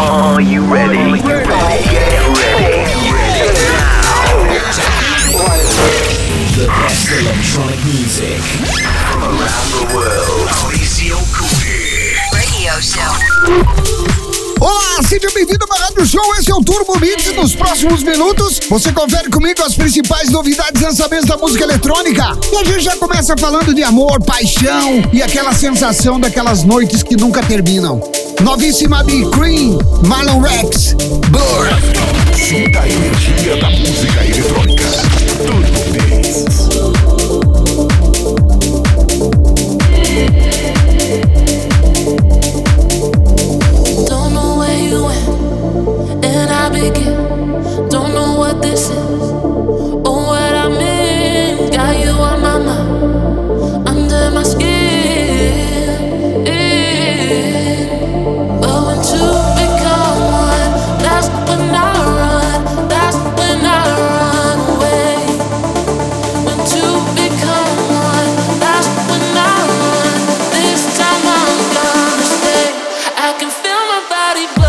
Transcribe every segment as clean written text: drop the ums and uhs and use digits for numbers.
Are you ready? Get ready. The best electronic music from around the world. Radio Show. Olá, seja bem-vindo ao Rádio Show, esse é o Turbo Beats e nos próximos minutos você confere comigo as principais novidades e lançamentos da música eletrônica. E a gente já começa falando de amor, paixão e aquela sensação daquelas noites que nunca terminam. Novíssima de KREAM, Marlo Rex, Blur. Sinta a energia da música eletrônica. Turbo Beats. Don't know what this is or what I mean. Got you on my mind, under my skin. But when two become one, that's when I run. That's when I run away. When two become one, that's when I run. This time I'm gonna stay. I can feel my body blur.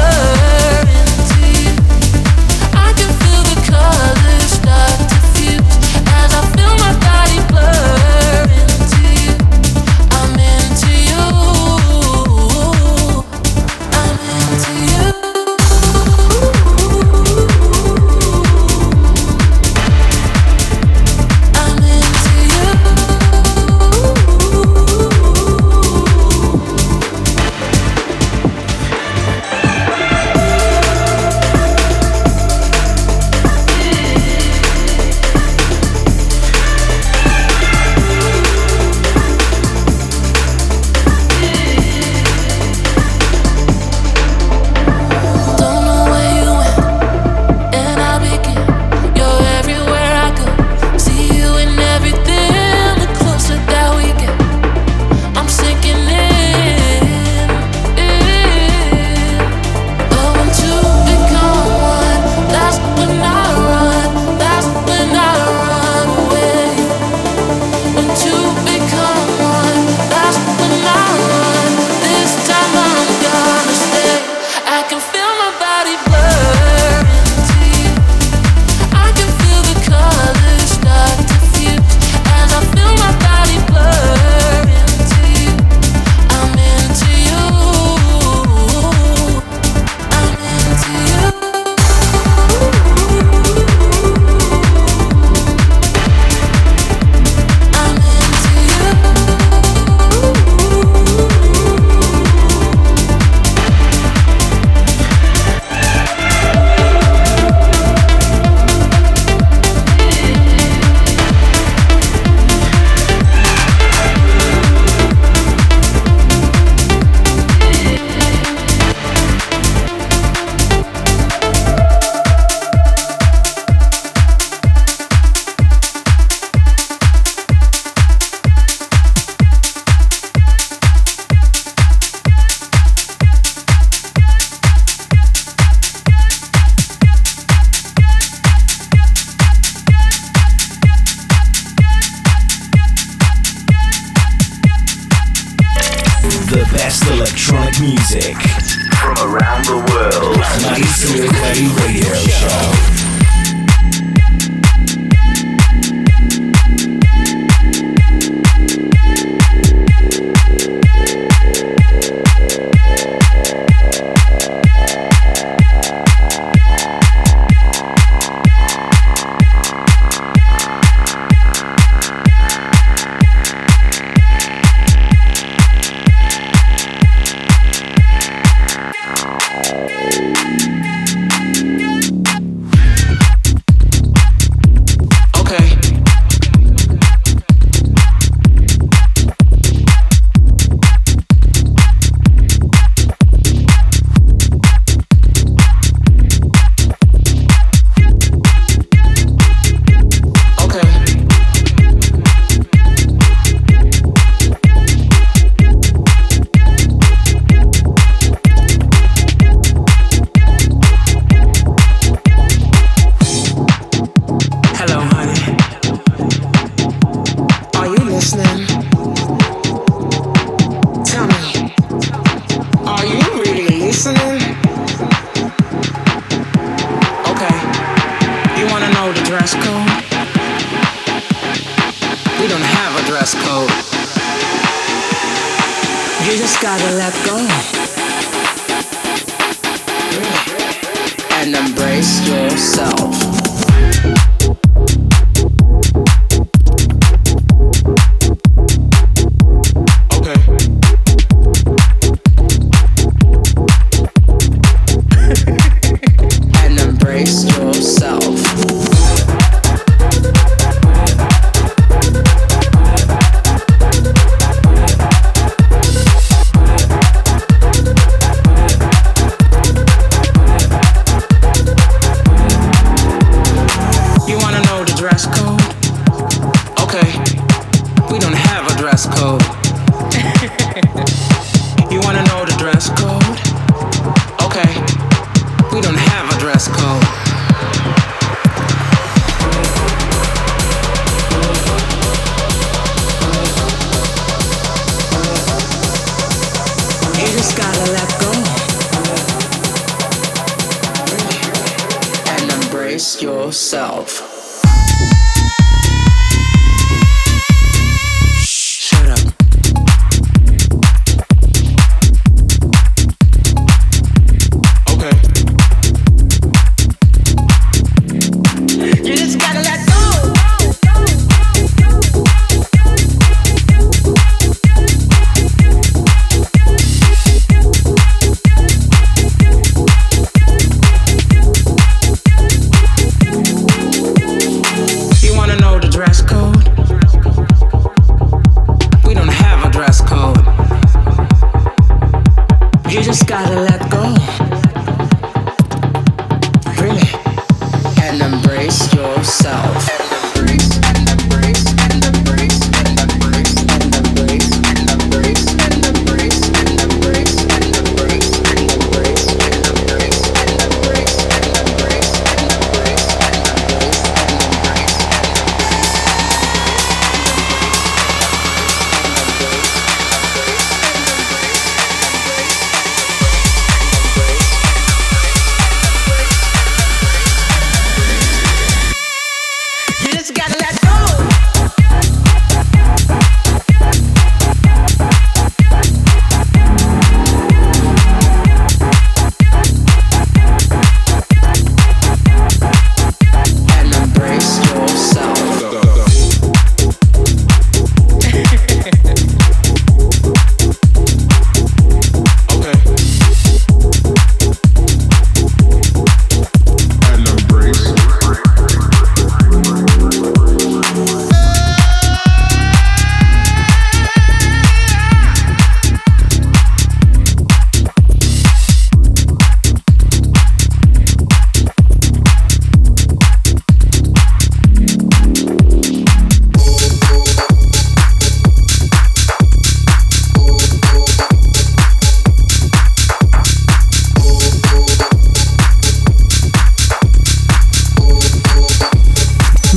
gotta let go and embrace yourself.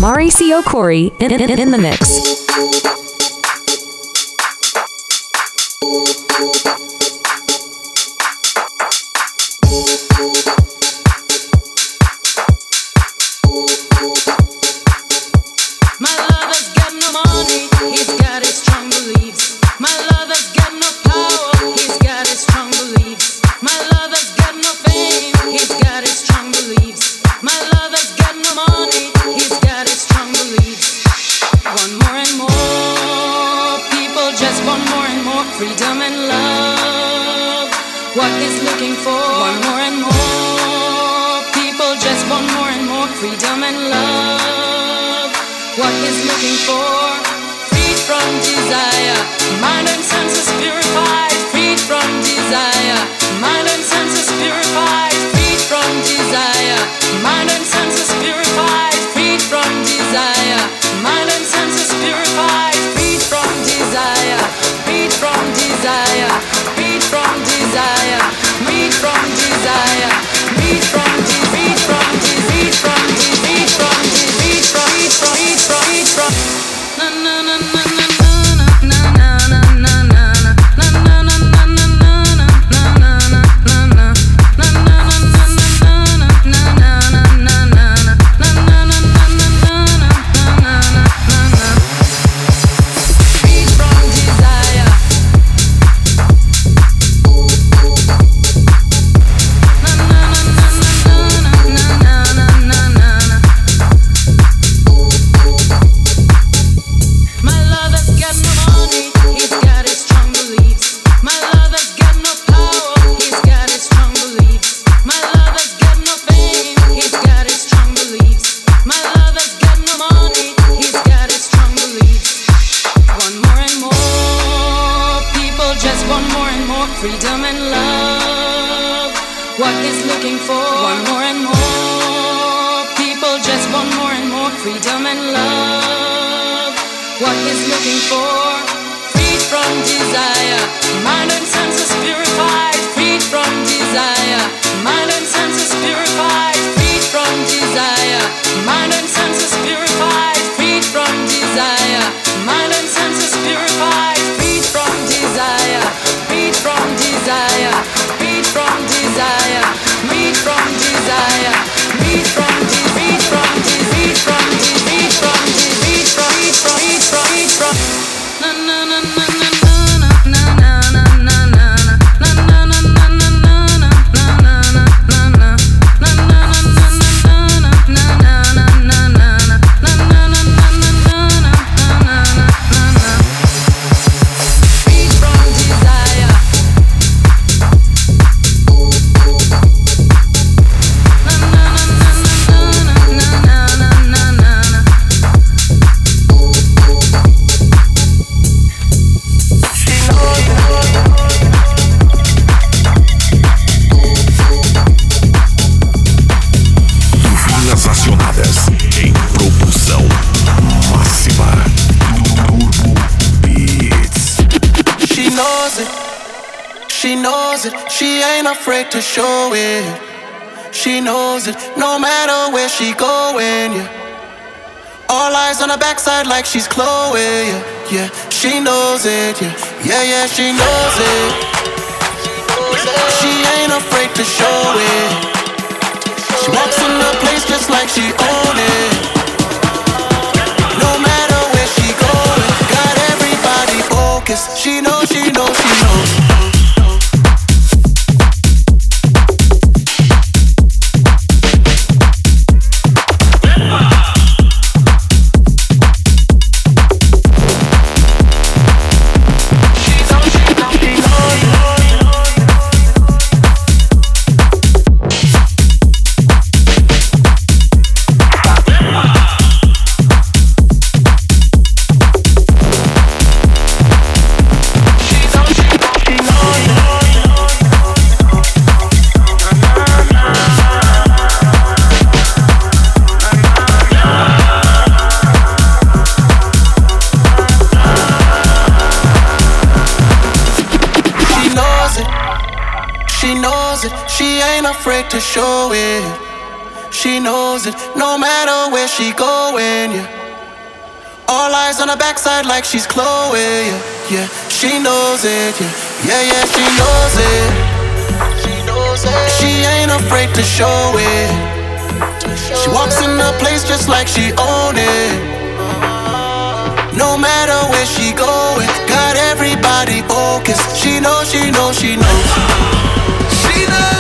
Mauricio Corey in the mix. love, what it's looking for. Want more and more, people just want more and more. Freedom and love, what it's looking for. Freed from desire, mind and senses purified. Freed from desire, mind and senses purified. Freed from desire, mind and senses purified. Freed from desire, mind and senses purified. Freed from desire, freed from desire, freed from desire, freed from desire, freed from desire, freed from desire, freed from desire, freed from desire, freed from desire, freed from desire, na na na na na. Afraid to show it, she knows it. No matter where she going, yeah. All eyes on her backside like she's Chloe, yeah, yeah. She knows it, yeah, yeah, yeah. She knows it. She ain't afraid to show it. She walks in the place just like she own it. No matter where she going, got everybody focused. She knows, she knows, she knows. Afraid to show it, she knows it. No matter where she going, yeah. All eyes on her backside like she's Chloe, yeah, yeah. She knows it, yeah, yeah, yeah. She knows it. She knows it. She ain't afraid to show it. She walks in the place just like she own it. No matter where she going, got everybody focused. She knows, she knows, she knows. She knows.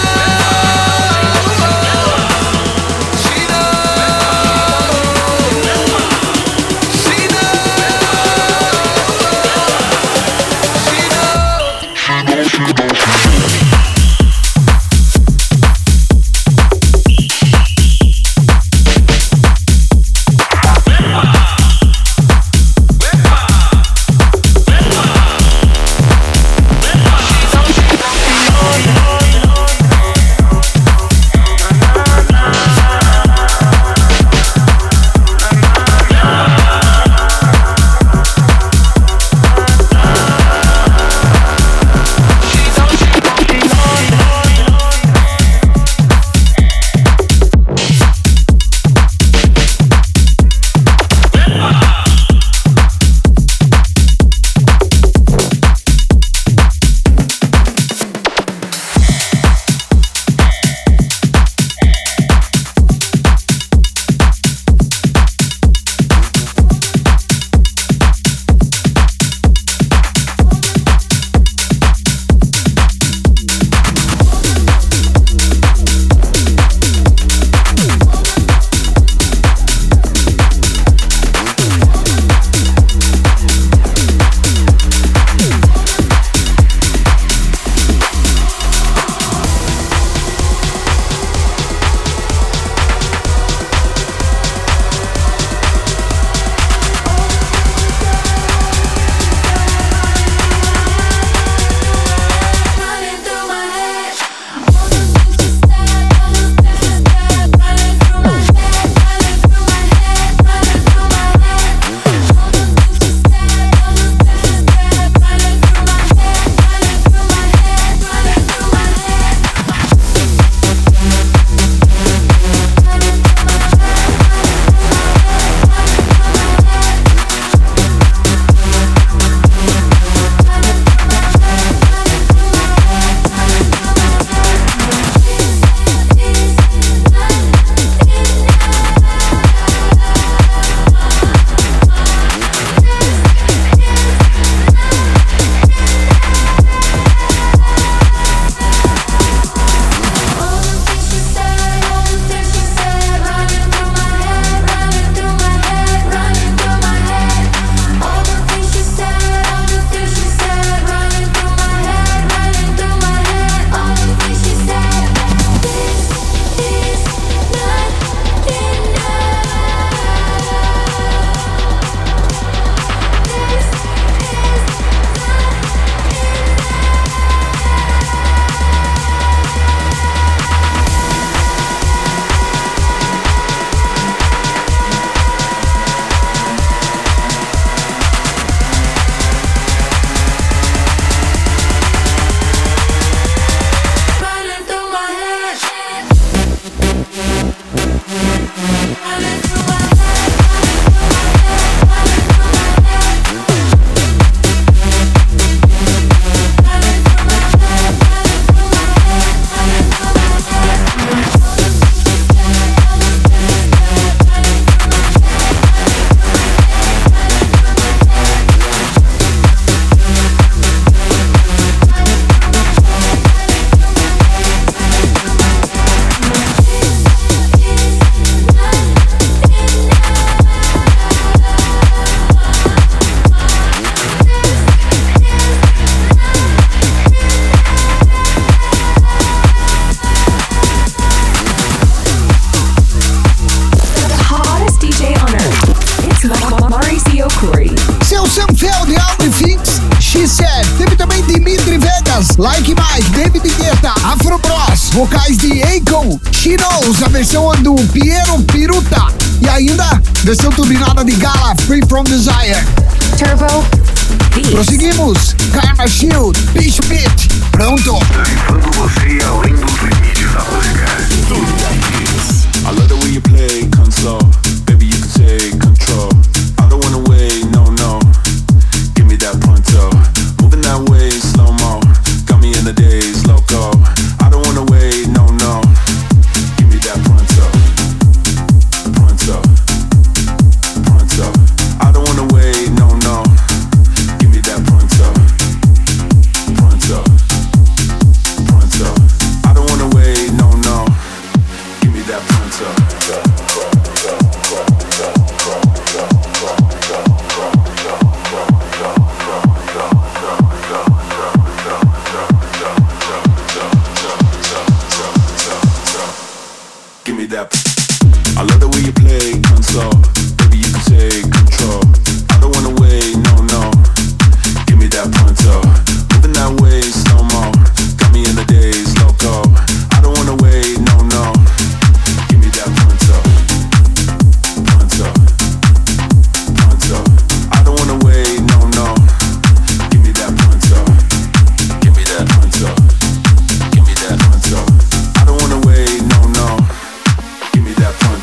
Like Mais, David Guetta, Afro Bros, vocais de Akon, She Knows, a versão do Piero Piruta e ainda versão turbinada de Gala, Free From Desire. Turbo Beats. Prosseguimos, Karma Child, Peachy Pete, pronto. Levando você além dos limites da música. Turbo Beats. I love the way you play, come slow, baby you can take control. I don't wanna wait, no, no, give me that pronto. Moving that way, slow-mo, got me in the days, loco. I don't wanna wait, no, no, give me that pronto. Pronto, pronto, I don't wanna wait, no, no, give me that pronto. Pronto, pronto, I don't wanna wait, no, no, give me that pronto. Give me that. I love the way you play console. Baby, you can take control. I don't wanna wait, no, no. Give me that pronto. Moving that way, slow mo. Got me in the days, loco. I don't wanna wait, no, no. I don't wanna wait, no, no, give me that pronto.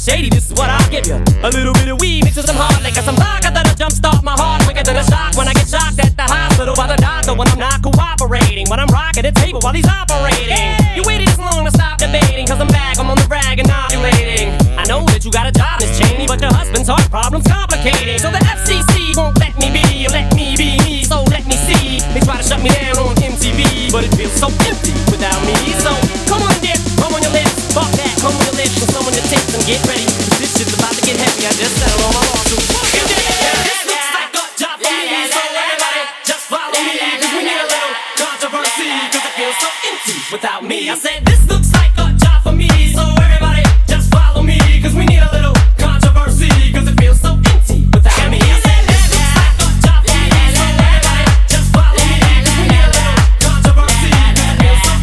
shady, this is what I'll give you. A little bit of weed mixed with some hard liquor. Some vodka that'll jumpstart my heart quicker than a shock when I get shocked at the hospital by the doctor when I'm not cooperating, when I'm rocking the table while he's operating. Hey! You waited this long to stop debating, cause I'm back, I'm on the rag and ovulating. I know that you got a job, Miss Cheney, but your husband's heart problem's complicated. So the FCC won't let me be, or let me be me, so let me see. They try to shut me down on MTV, but it feels so empty without me. So come on, dip, come on your lips, fuck that, come on your lips, and come on your tits and get ready, cause this shit's about to get heavy. I just settled on my arm to fucking dip. This looks like a job for me, so everybody just follow me, cause we need a little controversy, cause it feels so empty without me. I said this looks like a job for me, so everybody just follow me, cause we need a little controversy, cause it feels so empty without me. I said this looks like a job for me, so everybody just follow me, cause we need a little controversy, cause it feels so empty without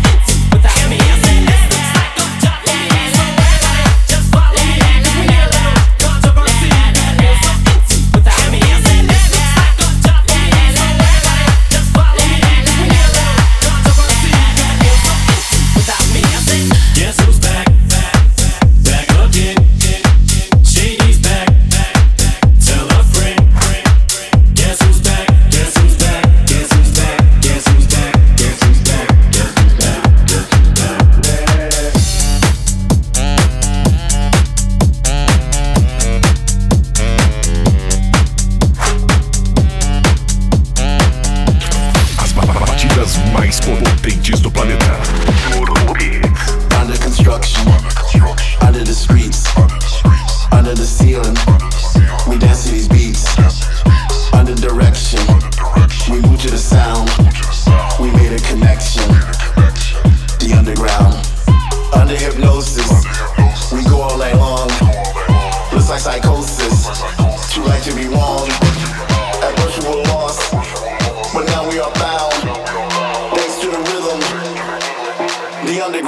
me. I said this looks like a job for me, so everybody just follow me, cause we need a little controversy, cause it feels so empty without me. I said this looks like a job for me, so everybody just follow me, cause we need a little controversy, cause it feels so empty without me. I said guess who's back? Back again. Shady's back. Tell a friend. Guess who's back? Guess who's back? Guess who's back? Guess who's back? Guess who's back? Guess who's back? Guess who's back? As batidas mais potentes do planeta. Turbo Beats. Under construction. Under the streets. Under the ceiling, we dance to these beats. Under direction, we move to the sound. We made a connection, the underground. Under hypnosis, we go all night long. Looks like psychosis, too right to be wrong. At first we were lost, but now we are found. Thanks to the rhythm, the underground. The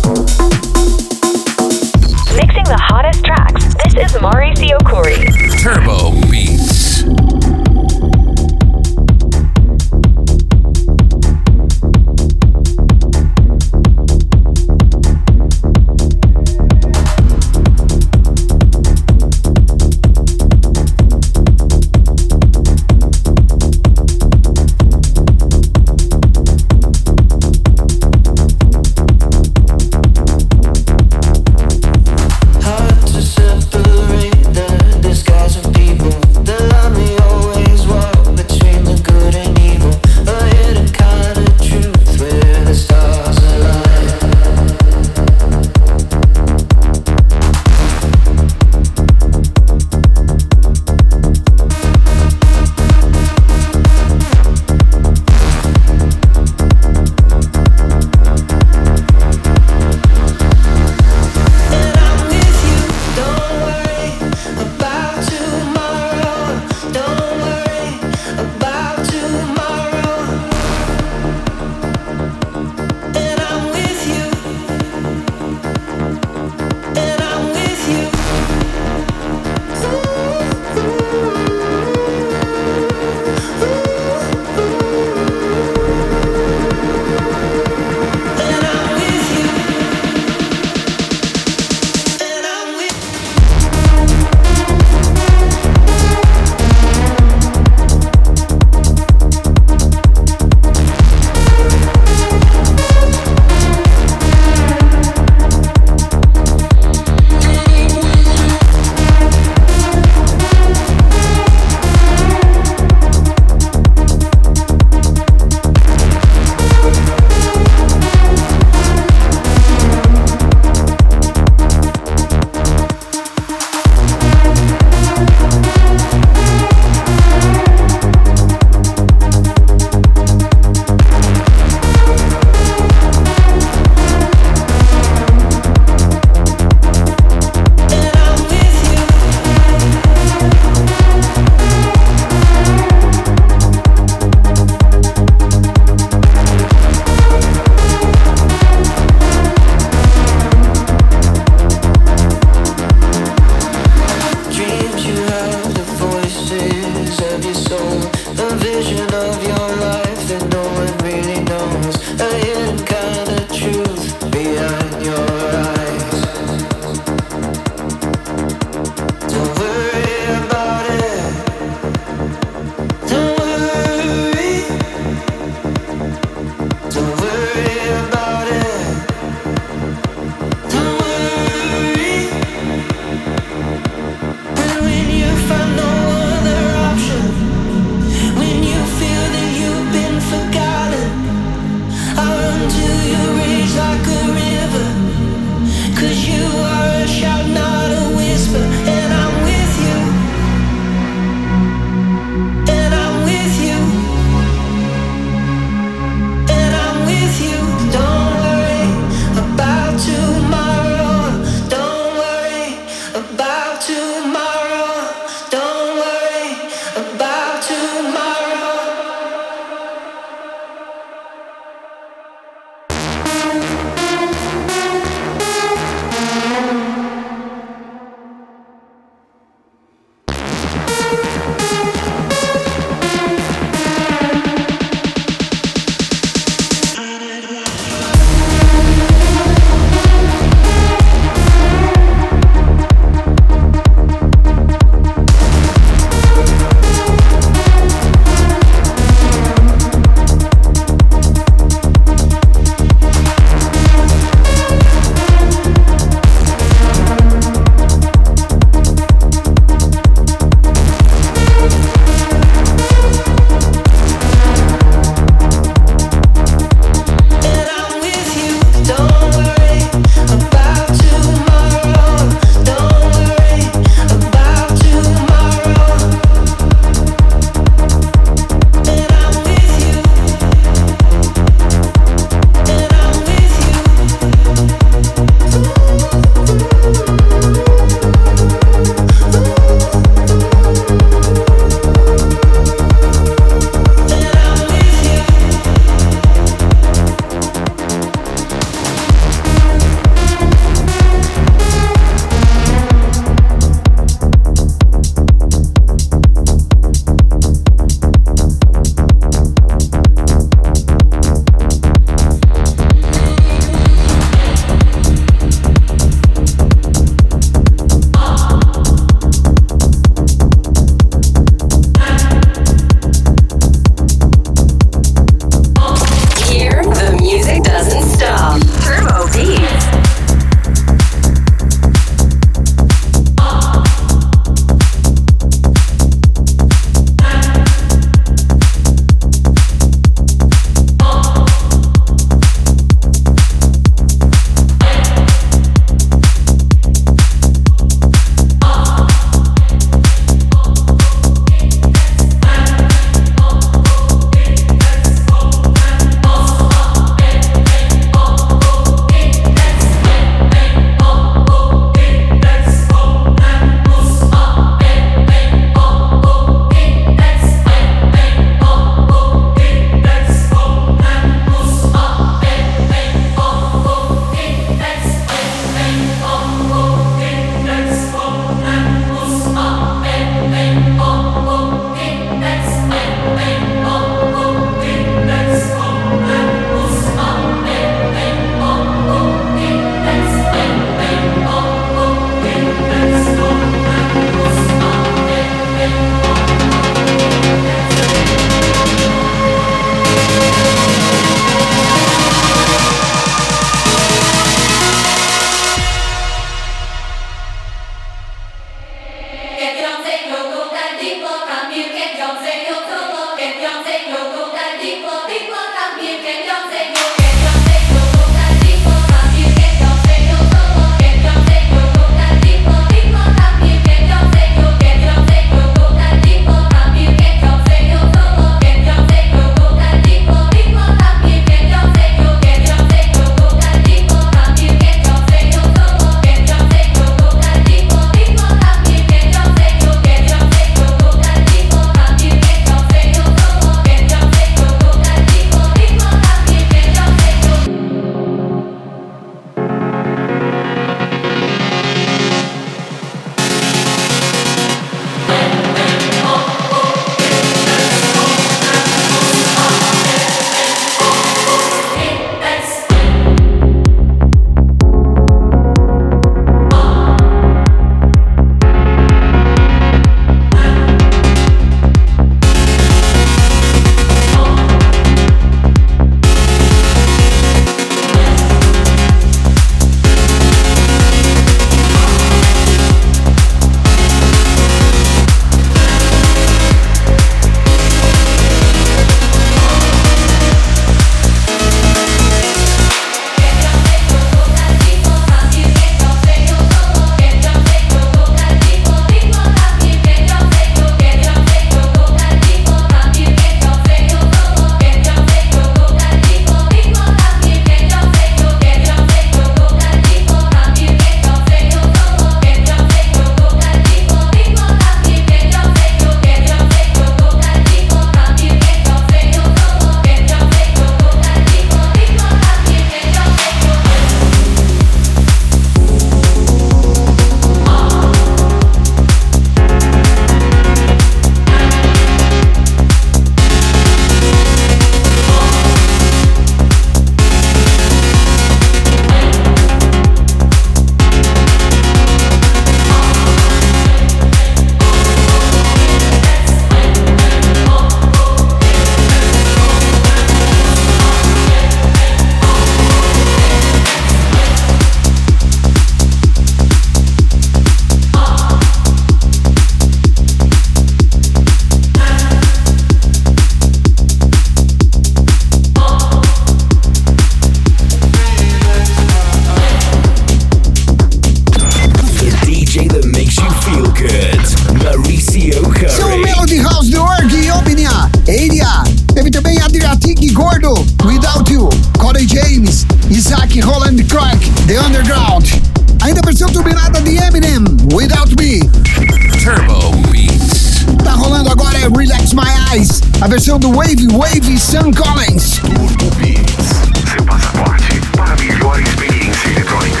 versão do Wave Sam Collins. Turbo Beats, seu passaporte para a melhor experiência eletrônica.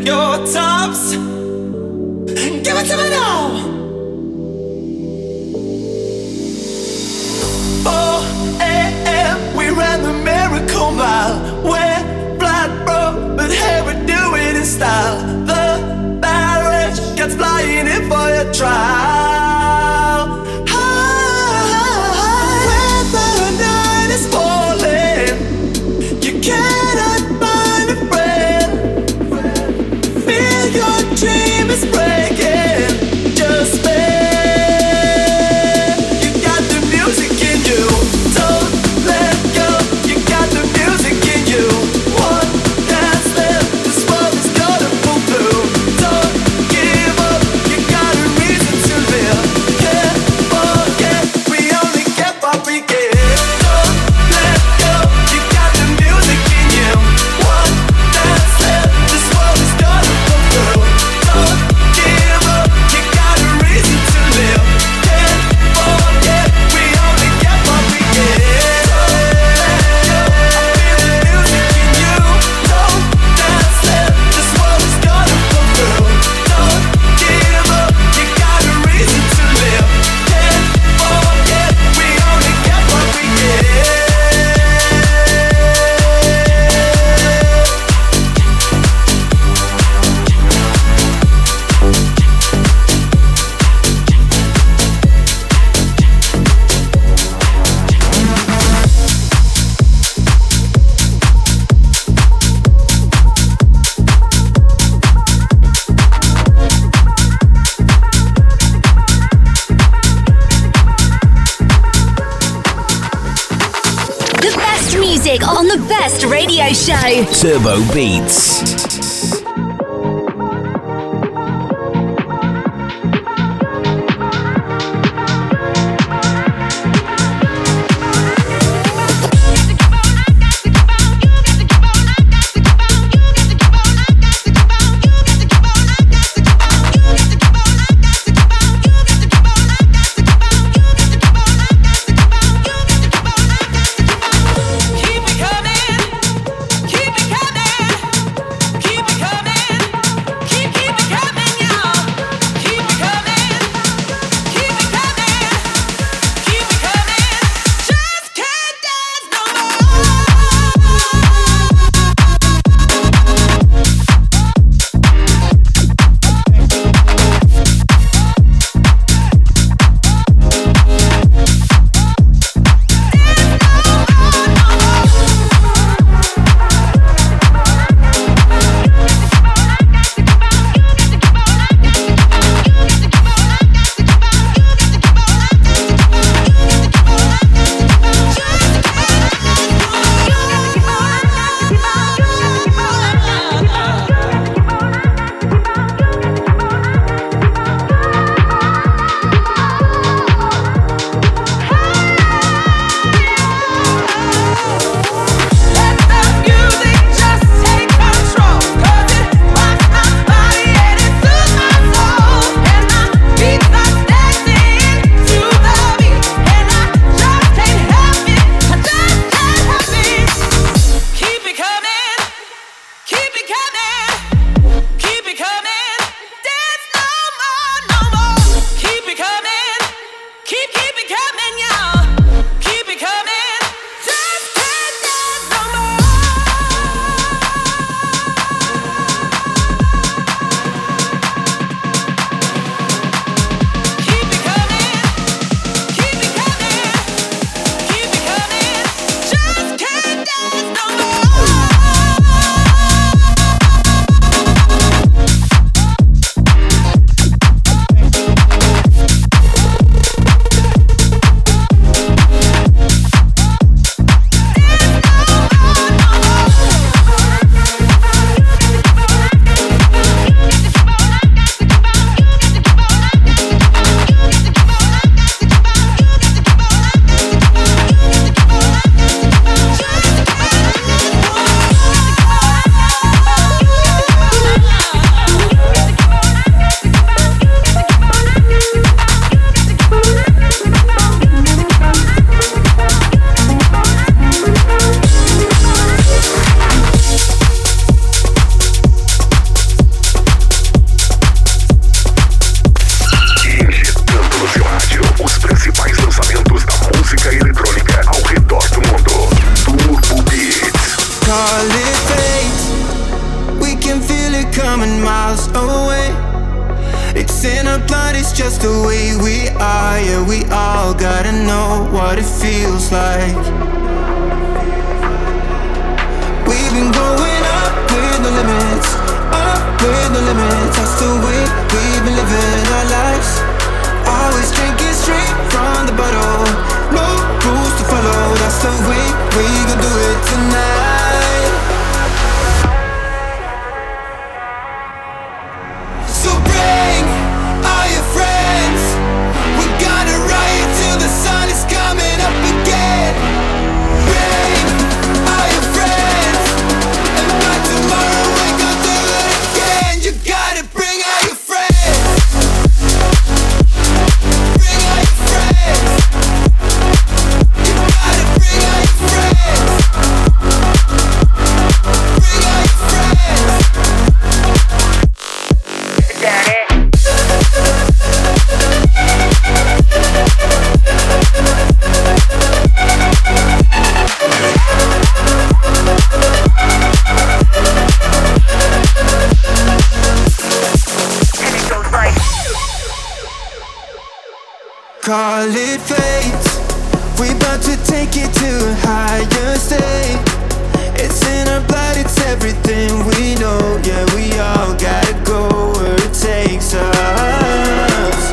take your tops and give it to me now. Oh, a.m. we ran the miracle mile. We're blind broke, but here we do it in style. The marriage gets flying in for your trial. On the best radio show, Turbo Beats. just the way we are. Yeah, we all gotta know what it feels like. We've been going up with no limits, up with no limits. That's the way we've been living our lives. Always drinking straight from the bottle, no rules to follow. That's the way we gon' do it tonight. So bring all your friends. We gotta riot till the sun is coming up again. Bring all your friends, and by tomorrow we gon' do it again. You gotta bring all your friends. Bring all your friends. You gotta bring all your friends. Bring all your friends. Got it. Call it fate. We bout to take it to a higher state. It's in our blood, it's everything we know. Yeah, we all gotta go where it takes us.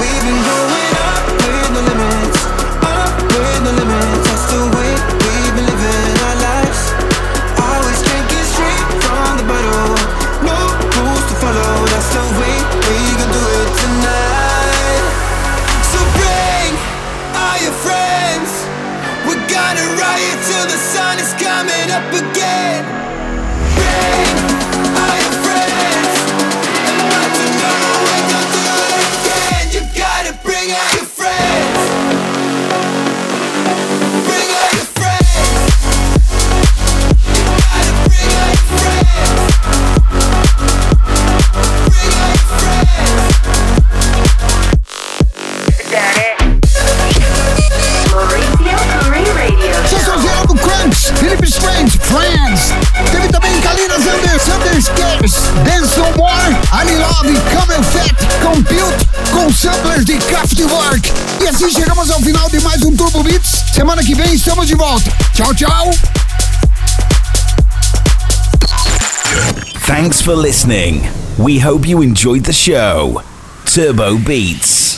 We've been going up with no limits, up with no limits. That's the way we've been living our lives. Always drinking straight from the bottle, no rules to follow. That's the way we gon' do it tonight. So bring all your friends. We gotta riot till the sun is coming up again. Bring all your friends, and by tomorrow we gon' do it again. You gotta bring all your friends. Bring all your friends. You gotta bring all your friends. Bring all your friends. Got it. Vocês estão ouvindo Cranks, Philip Strange, Friends. Teve também Kalina Sanders, Sanders Cares, Dance No More, Ali Love, Camel Fat, Compute, com samplers de Kraftwerk. E assim chegamos ao final de mais um Turbo Beats. Semana que vem estamos de volta. Tchau, tchau. Thanks for listening. We hope you enjoyed the show. Turbo Beats.